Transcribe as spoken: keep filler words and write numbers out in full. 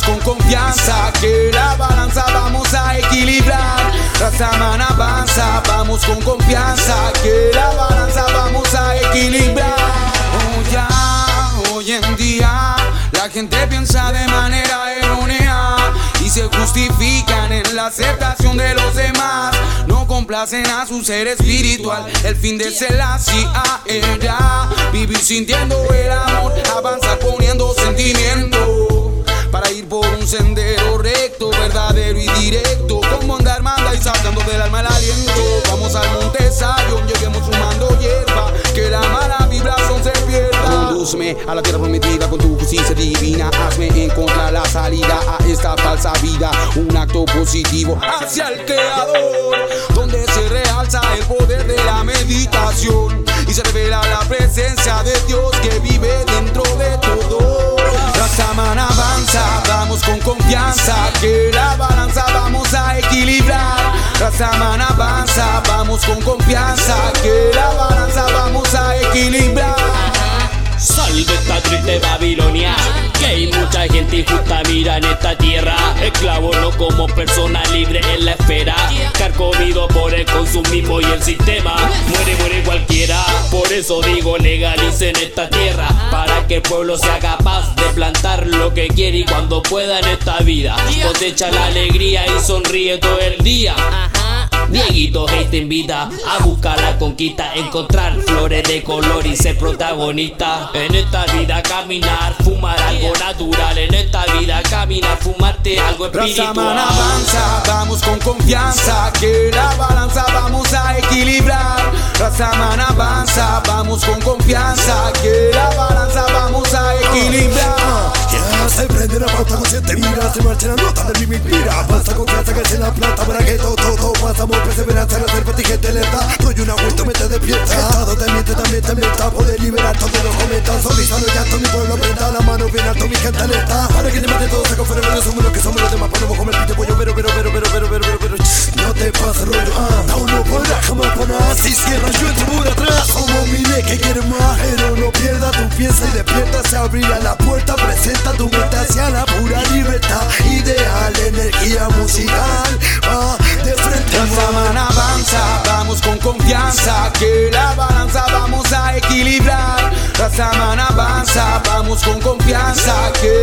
vamos con confianza, que la balanza vamos a equilibrar. Rasta Man avanza, vamos con confianza, que la balanza vamos a equilibrar. Oh, ya, hoy en día la gente piensa de manera errónea y se justifican en la aceptación de los demás. No complacen a su ser espiritual. El fin de Selassie era vivir sintiendo el amor, avanzar poniendo sentimiento para ir por un sendero recto, verdadero y directo, con bondad hermana y sacando del alma el aliento. Vamos al monte sabio, lleguemos sumando hierba, que la mala vibración se pierda. Condúceme a la tierra prometida con tu justicia divina, hazme encontrar la salida a esta falsa vida, un acto positivo hacia el creador, donde se realza el poder de la meditación y se revela la presencia de Dios que vive dentro de todo. Rasta Man avanza, vamos con confianza, que la balanza vamos a equilibrar. Rasta Man avanza, vamos con confianza, que la balanza vamos a equilibrar. Sal de esta triste Babilonia, que hay mucha gente injusta, mira en esta tierra. Esclavo no como persona libre en la esfera, carcomido por el consumismo y el sistema. Muere, muere cualquiera, por eso digo legalicen esta tierra, para que el pueblo sea capaz de plantar lo que quiere y cuando pueda en esta vida. Cosecha la alegría y sonríe todo el día. Dieguito Hey te invita a buscar la conquista, encontrar flores de color y ser protagonista. En esta vida caminar, fumar algo natural. En esta vida caminar, fumarte algo espiritual. Rasta Man avanza, vamos con confianza, que la balanza vamos a equilibrar. Rasta Man avanza, vamos con confianza, que la balanza vamos a equilibrar. Se prende la pauta con siete miras, se marcha la nota del mi mira. Basta con que sacarse la plata para que todo, todo pasa. Amor, perseverancia, la serpa, gente le da. Soy una vuelta, me te despierta. Estado te miente, también te mienta. Poder liberar todos los cometas. Solizando ya todo mi pueblo, prenda la mano bien alto, mi gente le da. Para que te mate todo, se conforme, no somos los que somos los demás. Para no comer pito pollo, pero, pero, pero, pero, pero, pero, pero, no te pasa rollo, ah. No, no podrás jamás poner así, cierra yo en tu muro atrás. Somos miles que quieren más, pero no pierdas tu pieza y despierta. Se abrirá la puerta, presenta tu mente hacia la pura libertad. Ideal, energía musical, va de frente. Rasta Man avanza, vamos con confianza, que la balanza vamos a equilibrar. Rasta Man avanza, vamos con confianza, que